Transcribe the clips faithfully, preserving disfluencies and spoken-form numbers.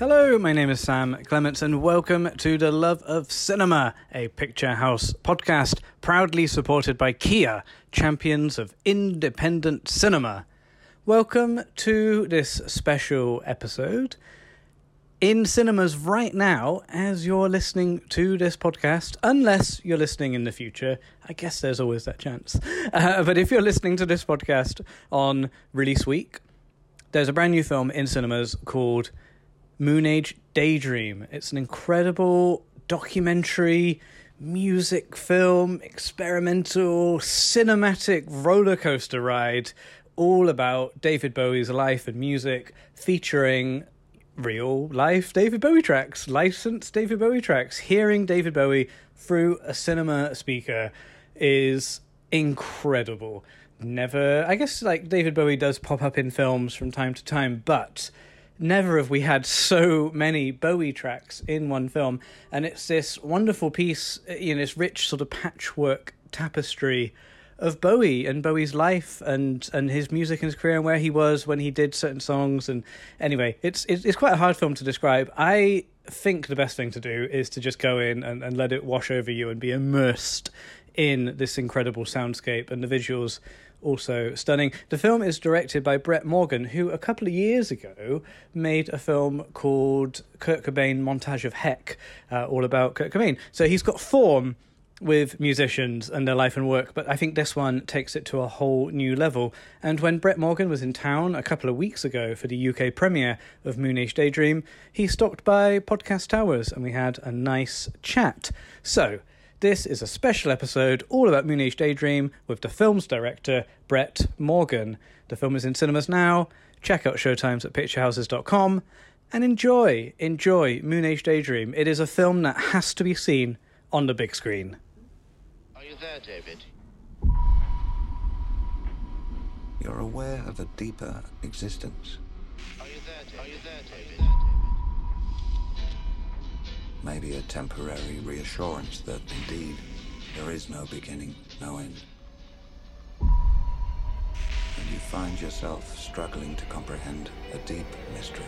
Hello, my name is Sam Clements and welcome to The Love of Cinema, a Picturehouse podcast proudly supported by Kia, champions of independent cinema. Welcome to this special episode. In cinemas right now, as you're listening to this podcast, unless you're listening in the future, I guess there's always that chance. Uh, but if you're listening to this podcast on release week, there's a brand new film in cinemas called Moonage Daydream. It's an incredible documentary, music film, experimental, cinematic roller coaster ride, all about David Bowie's life and music, featuring real life David Bowie tracks, licensed David Bowie tracks. Hearing David Bowie through a cinema speaker is incredible. Never, I guess, like, David Bowie does pop up in films from time to time, but never have we had so many Bowie tracks in one film. And it's this wonderful piece, you know, this rich sort of patchwork tapestry of Bowie and Bowie's life and and his music and his career and where he was when he did certain songs. And anyway, it's it's, it's quite a hard film to describe. I think the best thing to do is to just go in and, and let it wash over you and be immersed in this incredible soundscape, and the visuals also stunning. The film is directed by Brett Morgen, who a couple of years ago made a film called Kurt Cobain: Montage of Heck, uh, all about Kurt Cobain. So he's got form with musicians and their life and work, but I think this one takes it to a whole new level. And when Brett Morgen was in town a couple of weeks ago for the U K premiere of Moonage Daydream, he stopped by Podcast Towers and we had a nice chat. So this is a special episode all about Moonage Daydream with the film's director, Brett Morgen. The film is in cinemas now. Check out showtimes at picturehouses dot com and enjoy, enjoy Moonage Daydream. It is a film that has to be seen on the big screen. Are you there, David? You're aware of a deeper existence. Are you there, David? Are you there, David? Maybe a temporary reassurance that indeed there is no beginning, no end. And you find yourself struggling to comprehend a deep mystery.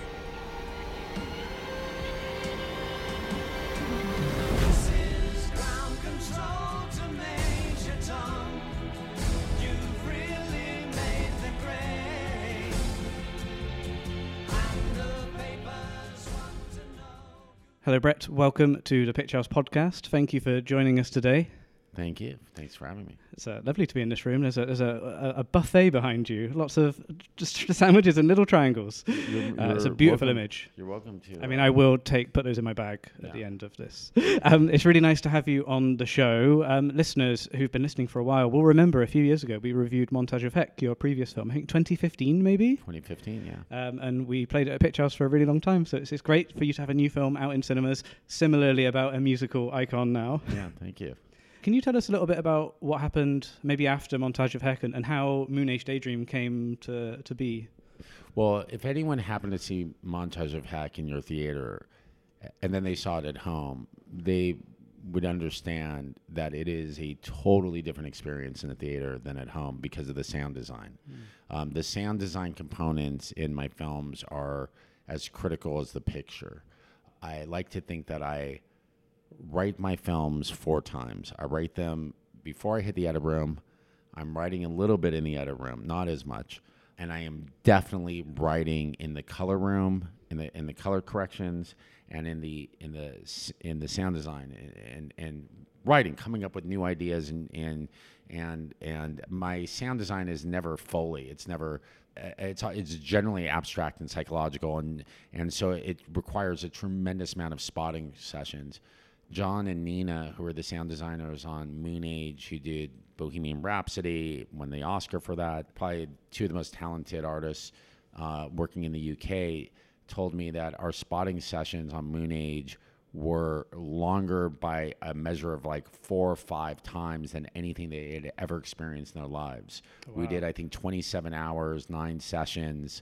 Hello, Brett. Welcome to the Picturehouse podcast. Thank you for joining us today. Thank you. Thanks for having me. It's uh, lovely to be in this room. There's a there's a, a, a buffet behind you. Lots of just sandwiches and little triangles. You're, you're uh, it's a beautiful welcome. image. You're welcome to. I mean, I will take put those in my bag yeah. at the end of this. Um, it's really nice to have you on the show. Um, listeners who've been listening for a while will remember a few years ago we reviewed Montage of Heck, your previous film. I think twenty fifteen, maybe. twenty fifteen, yeah. Um, and we played it at Picturehouse for a really long time. So it's it's great for you to have a new film out in cinemas. Similarly, about a musical icon now. Yeah, thank you. Can you tell us a little bit about what happened maybe after Montage of Heck and, and how Moonage Daydream came to, to be? Well, if anyone happened to see Montage of Heck in your theater and then they saw it at home, they would understand that it is a totally different experience in the theater than at home because of the sound design. Mm. Um, the sound design components in my films are as critical as the picture. I like to think that I write my films four times. I write them before I hit the edit room. I'm writing a little bit in the edit room, not as much. And I am definitely writing in the color room, in the in the color corrections, and in the in the in the sound design, and and writing, coming up with new ideas, and and and and my sound design is never Foley. It's never it's it's generally abstract and psychological, and and so it requires a tremendous amount of spotting sessions. John and Nina, who are the sound designers on Moonage, who did Bohemian Rhapsody, won the Oscar for that, probably two of the most talented artists uh, working in the U K, told me that our spotting sessions on Moonage were longer by a measure of like four or five times than anything they had ever experienced in their lives. Wow. We did, I think, twenty-seven hours, nine sessions.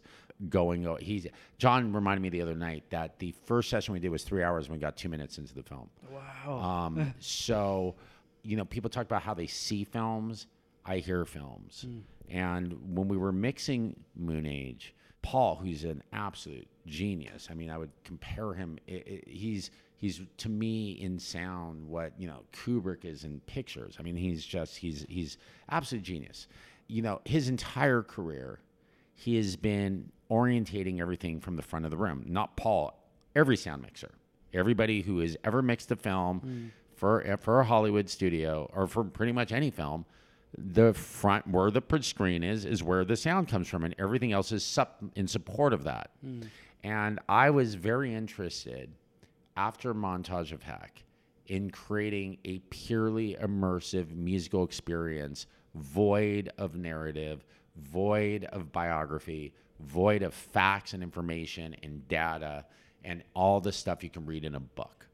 Going, he's John reminded me the other night that the first session we did was three hours and we got two minutes into the film. Wow. Um, so, you know, people talk about how they see films. I hear films. Mm. And when we were mixing Moonage, Paul, who's an absolute genius. I mean, I would compare him. It, it, he's he's to me in sound what, you know, Kubrick is in pictures. I mean, he's just he's he's absolute genius. You know, his entire career, he has been orientating everything from the front of the room. Not Paul, every sound mixer, everybody who has ever mixed a film mm. for for a Hollywood studio or for pretty much any film. The front where the screen is is where the sound comes from, and everything else is sup in support of that. Mm. And I was very interested after Montage of Heck in creating a purely immersive musical experience, void of narrative, void of biography, void of facts and information and data and all the stuff you can read in a book.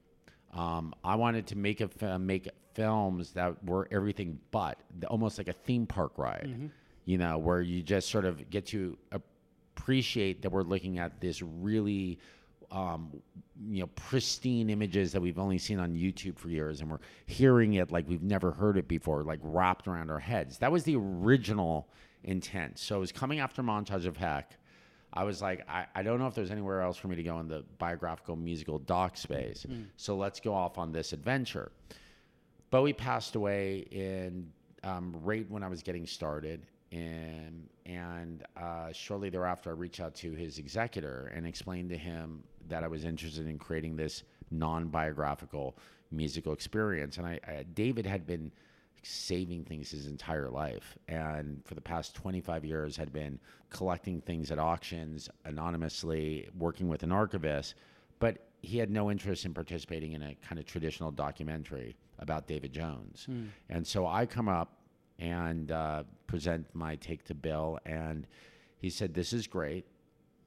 Um, I wanted to make a make films that were everything but, almost like a theme park ride, mm-hmm. you know, where you just sort of get to appreciate that we're looking at this really, um, you know, pristine images that we've only seen on YouTube for years, and we're hearing it like we've never heard it before, like wrapped around our heads. That was the original intent. So it was coming after Montage of Heck. I was like, I, I don't know if there's anywhere else for me to go in the biographical musical doc space. Mm-hmm. So let's go off on this adventure. Bowie passed away in um, right when I was getting started. And, and uh, shortly thereafter, I reached out to his executor and explained to him that I was interested in creating this non-biographical musical experience. And I, I, David had been saving things his entire life, and for the past twenty-five years had been collecting things at auctions anonymously, working with an archivist, but he had no interest in participating in a kind of traditional documentary about David Jones. Mm. And so I come up and uh, present my take to Bill, and he said, this is great.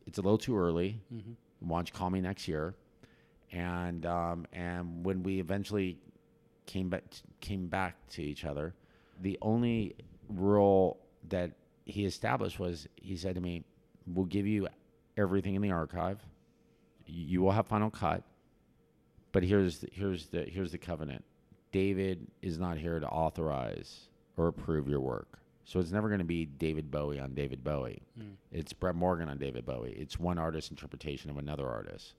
It's a little too early. Mm-hmm. Why don't you call me next year? And, um, and when we eventually came back came back to each other, the only rule that he established was, he said to me, we'll give you everything in the archive, you will have final cut, but here's the, here's the here's the covenant. David is not here to authorize or approve your work. So it's never going to be David Bowie on David Bowie. Mm. It's Brett Morgen on David Bowie. It's one artist's interpretation of another artist.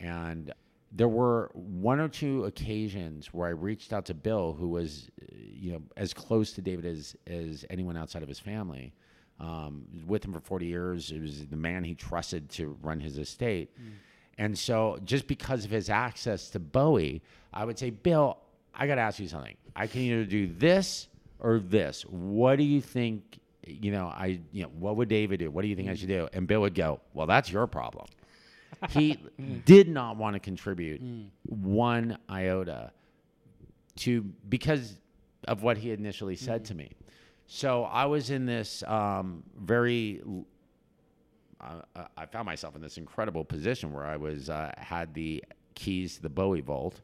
And there were one or two occasions where I reached out to Bill, who was, you know, as close to David as, as anyone outside of his family, um, with him for forty years. It was the man he trusted to run his estate. Mm. And so just because of his access to Bowie, I would say, Bill, I got to ask you something. I can either do this or this. What do you think, you know, I, you know, what would David do? What do you think I should do? And Bill would go, well, that's your problem. He mm. did not want to contribute mm. one iota to, because of what he initially said mm. to me. So I was in this um, very, uh, I found myself in this incredible position where I was uh, had the keys to the Bowie vault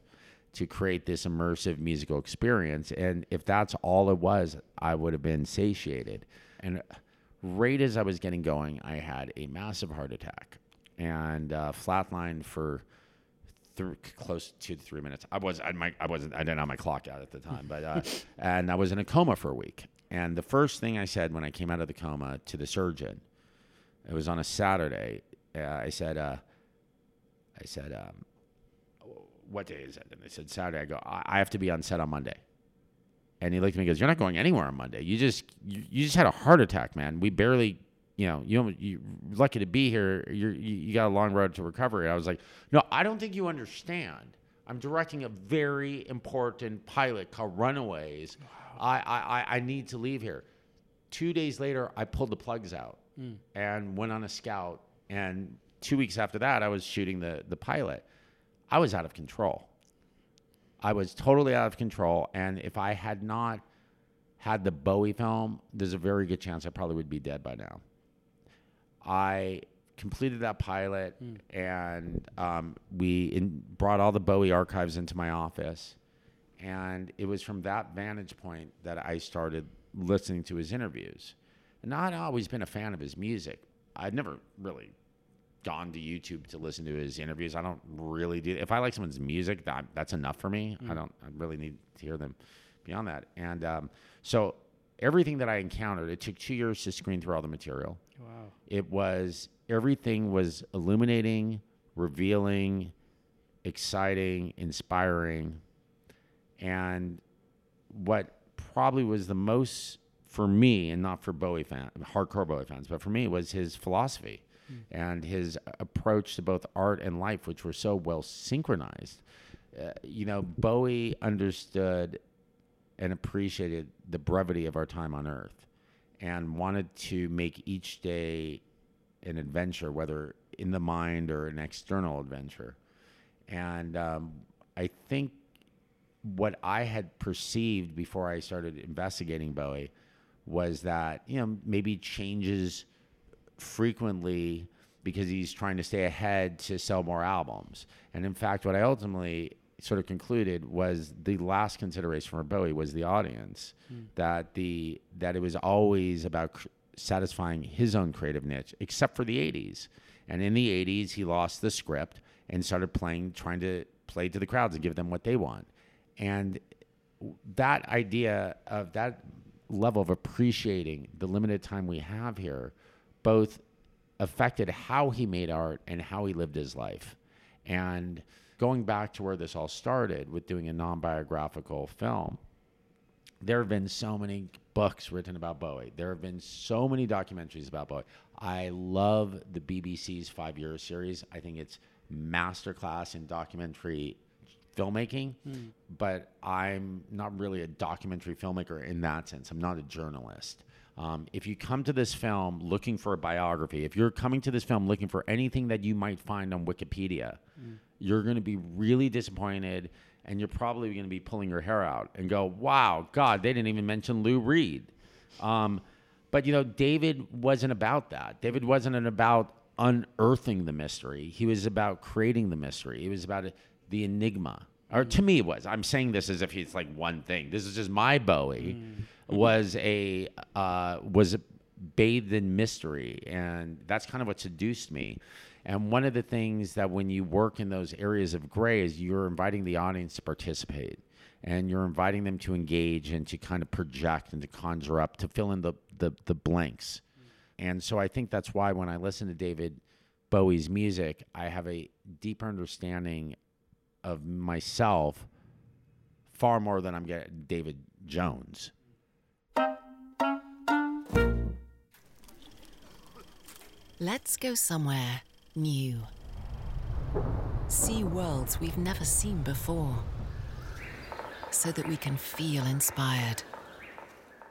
to create this immersive musical experience. And if that's all it was, I would have been satiated. And right as I was getting going, I had a massive heart attack. And uh, flatlined for th close to two to three minutes. I was I, my, I wasn't I didn't have my clock out at the time, but uh, and I was in a coma for a week. And the first thing I said when I came out of the coma to the surgeon, it was on a Saturday. Uh, I said, uh, I said, um, what day is it? And they said Saturday. I go, I, I have to be on set on Monday. And he looked at me and goes, you're not going anywhere on Monday. You just you, you just had a heart attack, man. We barely. You know, you you're lucky to be here. You're, you you got a long road to recovery. I was like, no, I don't think you understand. I'm directing a very important pilot called Runaways. Wow. I, I I need to leave here. Two days later, I pulled the plugs out mm. and went on a scout. And two weeks after that, I was shooting the the pilot. I was out of control. I was totally out of control. And if I had not had the Bowie film, there's a very good chance I probably would be dead by now. I completed that pilot mm. and um, we in, brought all the Bowie archives into my office. And it was from that vantage point that I started listening to his interviews. And I'd always been a fan of his music. I'd never really gone to YouTube to listen to his interviews. I don't really do. If I like someone's music, that, that's enough for me. Mm. I don't I really need to hear them beyond that. And um, so everything that I encountered, it took two years to screen through all the material. Wow. It was, everything was illuminating, revealing, exciting, inspiring. And what probably was the most for me, and not for Bowie fans, hardcore Bowie fans, but for me, was his philosophy mm. and his approach to both art and life, which were so well synchronized. Uh, you know, Bowie understood and appreciated the brevity of our time on Earth and wanted to make each day an adventure, whether in the mind or an external adventure. And um, I think what I had perceived before I started investigating Bowie was that, you know, maybe changes frequently because he's trying to stay ahead to sell more albums. And in fact, what I ultimately sort of concluded was the last consideration for Bowie was the audience, mm. that the that it was always about cr- satisfying his own creative niche, except for the eighties. And in the eighties, he lost the script and started playing, trying to play to the crowds and give them what they want. And that idea of that level of appreciating the limited time we have here both affected how he made art and how he lived his life. And going back to where this all started with doing a non-biographical film, there have been so many books written about Bowie. There have been so many documentaries about Bowie. I love the B B C's five-year series. I think it's masterclass in documentary filmmaking, mm. but I'm not really a documentary filmmaker in that sense. I'm not a journalist. Um, if you come to this film looking for a biography, if you're coming to this film looking for anything that you might find on Wikipedia, mm. you're going to be really disappointed, and you're probably going to be pulling your hair out and go, wow, God, they didn't even mention Lou Reed. Um, but, you know, David wasn't about that. David wasn't about unearthing the mystery. He was about creating the mystery. It was about a, the enigma. Or to me it was. I'm saying this as if it's like one thing. This is just my Bowie. Mm. was a uh, was a bathed in mystery, and that's kind of what seduced me. And one of the things that when you work in those areas of gray is you're inviting the audience to participate, and you're inviting them to engage and to kind of project and to conjure up, to fill in the, the, the blanks. Mm. And so I think that's why when I listen to David Bowie's music, I have a deeper understanding of myself far more than I'm getting David Jones. Let's go somewhere new. See worlds we've never seen before, so that we can feel inspired.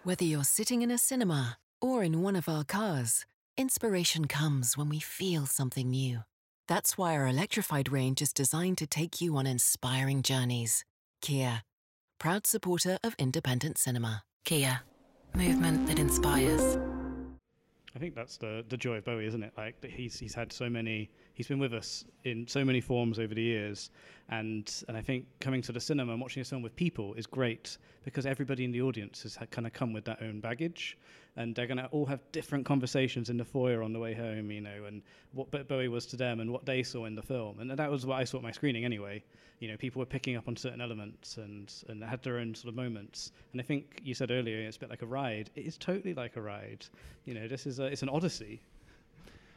Whether you're sitting in a cinema or in one of our cars, inspiration comes when we feel something new. That's why our electrified range is designed to take you on inspiring journeys. Kia, proud supporter of independent cinema. Kia, movement that inspires. I think that's the the joy of Bowie, isn't it? Like he's he's had so many, he's been with us in so many forms over the years, and and I think coming to the cinema and watching a film with people is great because everybody in the audience has kind of come with their own baggage, and they're going to all have different conversations in the foyer on the way home, you know, and what Bowie was to them and what they saw in the film, and that was what I saw at my screening anyway. You know, people were picking up on certain elements and and had their own sort of moments. And I think you said earlier it's a bit like a ride. It is totally like a ride. You know, this is a, it's an odyssey.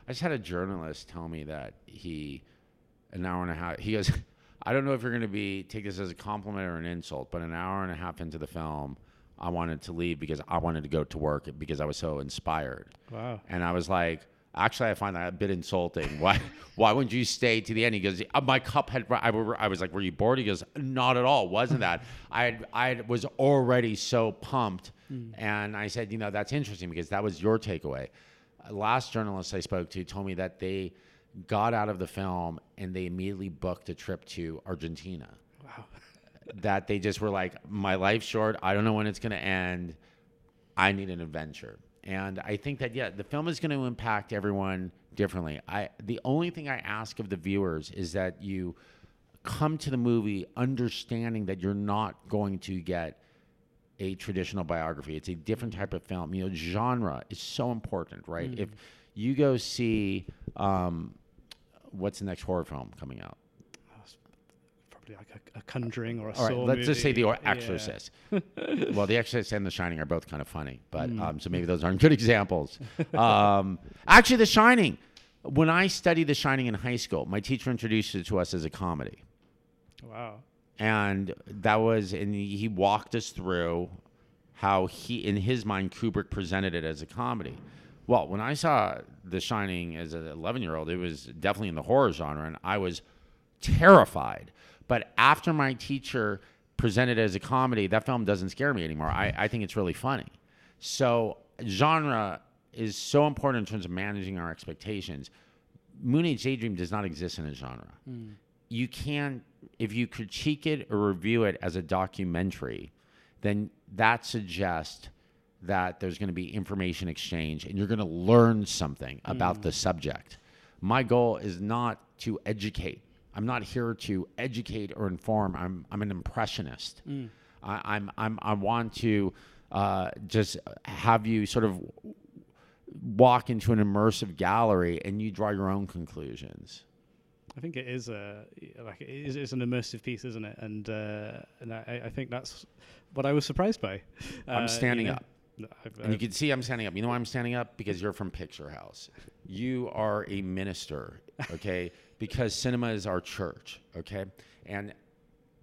I just had a journalist tell me that he, an hour and a half, he goes, I don't know if you're going to be take this as a compliment or an insult, but an hour and a half into the film, I wanted to leave because I wanted to go to work because I was so inspired. Wow. And I was like, actually, I find that a bit insulting. Why Why wouldn't you stay to the end? He goes, my cup had... I, I was like, were you bored? He goes, not at all. Wasn't that? I I was already so pumped. Mm. And I said, you know, that's interesting because that was your takeaway. Last journalist I spoke to told me that they got out of the film and they immediately booked a trip to Argentina. Wow. That they just were like, my life's short. I don't know when it's going to end. I need an adventure. And I think that, yeah, the film is going to impact everyone differently. I the only thing I ask of the viewers is that you come to the movie understanding that you're not going to get a traditional biography. It's a different type of film. You know, genre is so important, right? Mm. If you go see, um, what's the next horror film coming out? like a, a Conjuring or a All Saw right, let's movie. Just say The Exorcist. Yeah. Well, The Exorcist and The Shining are both kind of funny, but mm. um, so maybe those aren't good examples. Um, actually, The Shining. When I studied The Shining in high school, my teacher introduced it to us as a comedy. Wow. And that was, and he walked us through how he, in his mind, Kubrick presented it as a comedy. Well, when I saw The Shining as an eleven-year-old, it was definitely in the horror genre, and I was terrified. But after my teacher presented it as a comedy, that film doesn't scare me anymore. I, I think it's really funny. So genre is so important in terms of managing our expectations. Moonage Daydream does not exist in a genre. Mm. You can, if you critique it or review it as a documentary, then that suggests that there's going to be information exchange and you're going to learn something about mm. the subject. My goal is not to educate. I'm not here to educate or inform. I'm, I'm an impressionist. Mm. I, I'm, I'm, I want to uh, just have you sort of walk into an immersive gallery and you draw your own conclusions. I think it is a like it is, it's an immersive piece, isn't it? And uh, and I, I think that's what I was surprised by. Uh, I'm standing you know, up. I've, I've and you can see I'm standing up. You know why I'm standing up? Because you're from Picturehouse. You are a minister, okay? Because cinema is our church, okay? And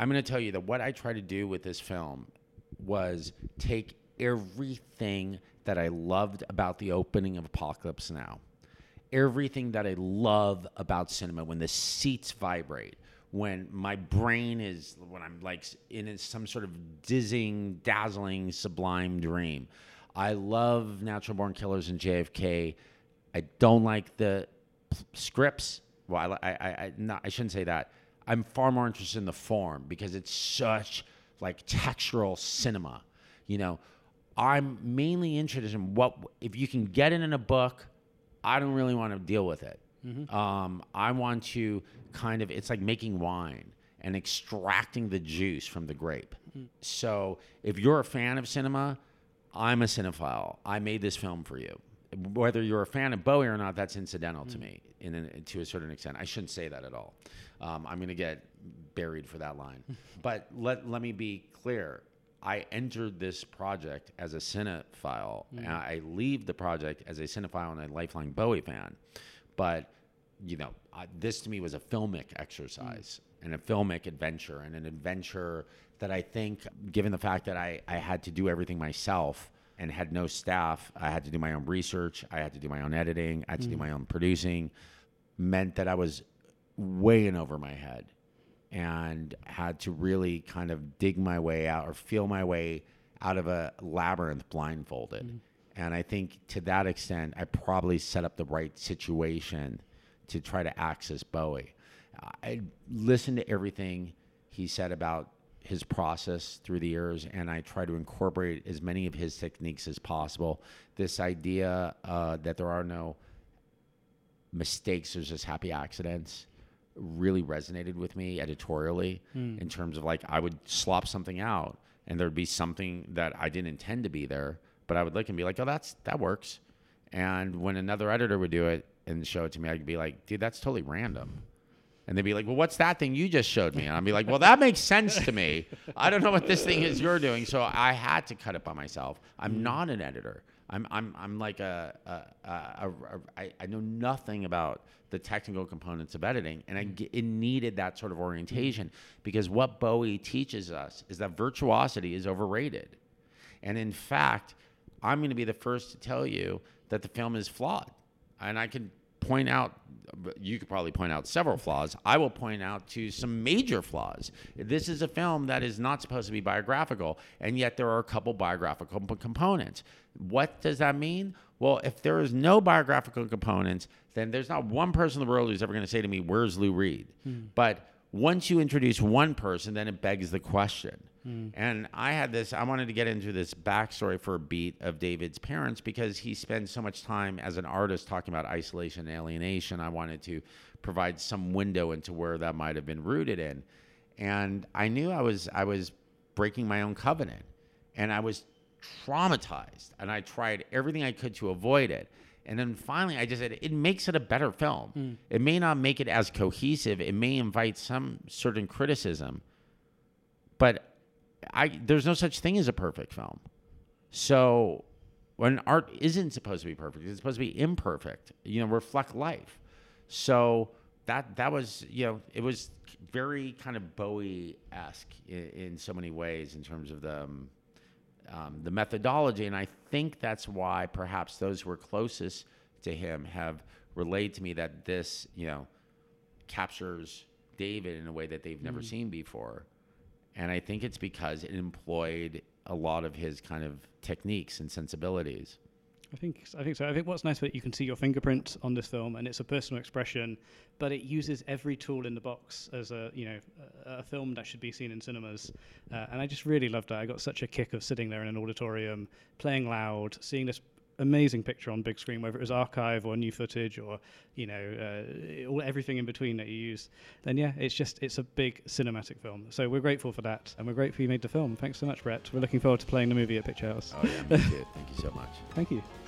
I'm going to tell you that what I tried to do with this film was take everything that I loved about the opening of Apocalypse Now, everything that I love about cinema, when the seats vibrate, when my brain is, when I'm like in some sort of dizzying, dazzling, sublime dream. I love Natural Born Killers and J F K. I don't like the scripts. Well, I, I, I, not, I shouldn't say that. I'm far more interested in the form because it's such like textural cinema. You know, I'm mainly interested in what, if you can get it in a book, I don't really want to deal with it. Mm-hmm. um, I want to kind of, it's like making wine and extracting the juice from the grape. Mm-hmm. So if you're a fan of cinema, I'm a cinephile. I made this film for you. Whether you're a fan of Bowie or not, that's incidental mm-hmm. to me in, in, to a certain extent. I shouldn't say that at all. Um, I'm going to get buried for that line. But let, let me be clear. I entered this project as a cinephile. Mm. And I leave the project as a cinephile and a lifelong Bowie fan. But, you know, I, this to me was a filmic exercise mm. and a filmic adventure and an adventure that I think, given the fact that I, I had to do everything myself and had no staff, I had to do my own research, I had to do my own editing, I had to mm. do my own producing, meant that I was way in over my head. And had to really kind of dig my way out or feel my way out of a labyrinth blindfolded. Mm-hmm. And I think to that extent, I probably set up the right situation to try to access Bowie. I listened to everything he said about his process through the years, and I try to incorporate as many of his techniques as possible. This idea uh, that there are no mistakes, there's just happy accidents, really resonated with me editorially mm. in terms of like I would slop something out and there'd be something that I didn't intend to be there, but I would look and be like, oh, that's that works. And when another editor would do it and show it to me, I'd be like, dude, that's totally random. And they'd be like, well, what's that thing you just showed me? And I'd be like, well, that makes sense to me. I don't know what this thing is you're doing. So I had to cut it by myself. I'm mm. not an editor. I'm I'm I'm like a, a, a, a, a I, I know nothing about the technical components of editing, and I get, it needed that sort of orientation because what Bowie teaches us is that virtuosity is overrated, and in fact, I'm going to be the first to tell you that the film is flawed, and I can point out. You could probably point out several flaws. I will point out to some major flaws. This is a film that is not supposed to be biographical, and yet there are a couple biographical components. What does that mean? Well, if there is no biographical components, then there's not one person in the world who's ever going to say to me, where's Lou Reed? Mm. But once you introduce one person, then it begs the question. Mm. And I had this, I wanted to get into this backstory for a beat of David's parents because he spends so much time as an artist talking about isolation and alienation. I wanted to provide some window into where that might have been rooted in. And I knew I was, I was breaking my own covenant and I was traumatized and I tried everything I could to avoid it. And then finally, I just said, it makes it a better film. Mm. It may not make it as cohesive. It may invite some certain criticism. But I there's no such thing as a perfect film. So when art isn't supposed to be perfect, it's supposed to be imperfect, you know, reflect life. So that that was, you know, it was very kind of Bowie-esque in, in so many ways in terms of the... Um, Um, the methodology, and I think that's why perhaps those who were closest to him have relayed to me that this, you know, captures David in a way that they've never mm. seen before. And I think it's because it employed a lot of his kind of techniques and sensibilities. I think I think so. I think what's nice is that you can see your fingerprint on this film, and it's a personal expression, but it uses every tool in the box as a you know a, a film that should be seen in cinemas, uh, and I just really loved that. I got such a kick of sitting there in an auditorium, playing loud, seeing this amazing picture on big screen, whether it was archive or new footage or you know uh, all everything in between that you used. Then yeah, it's just it's a big cinematic film. So we're grateful for that, and we're grateful you made the film. Thanks so much, Brett. We're looking forward to playing the movie at Picturehouse. Oh yeah, me too. Thank you so much. Thank you.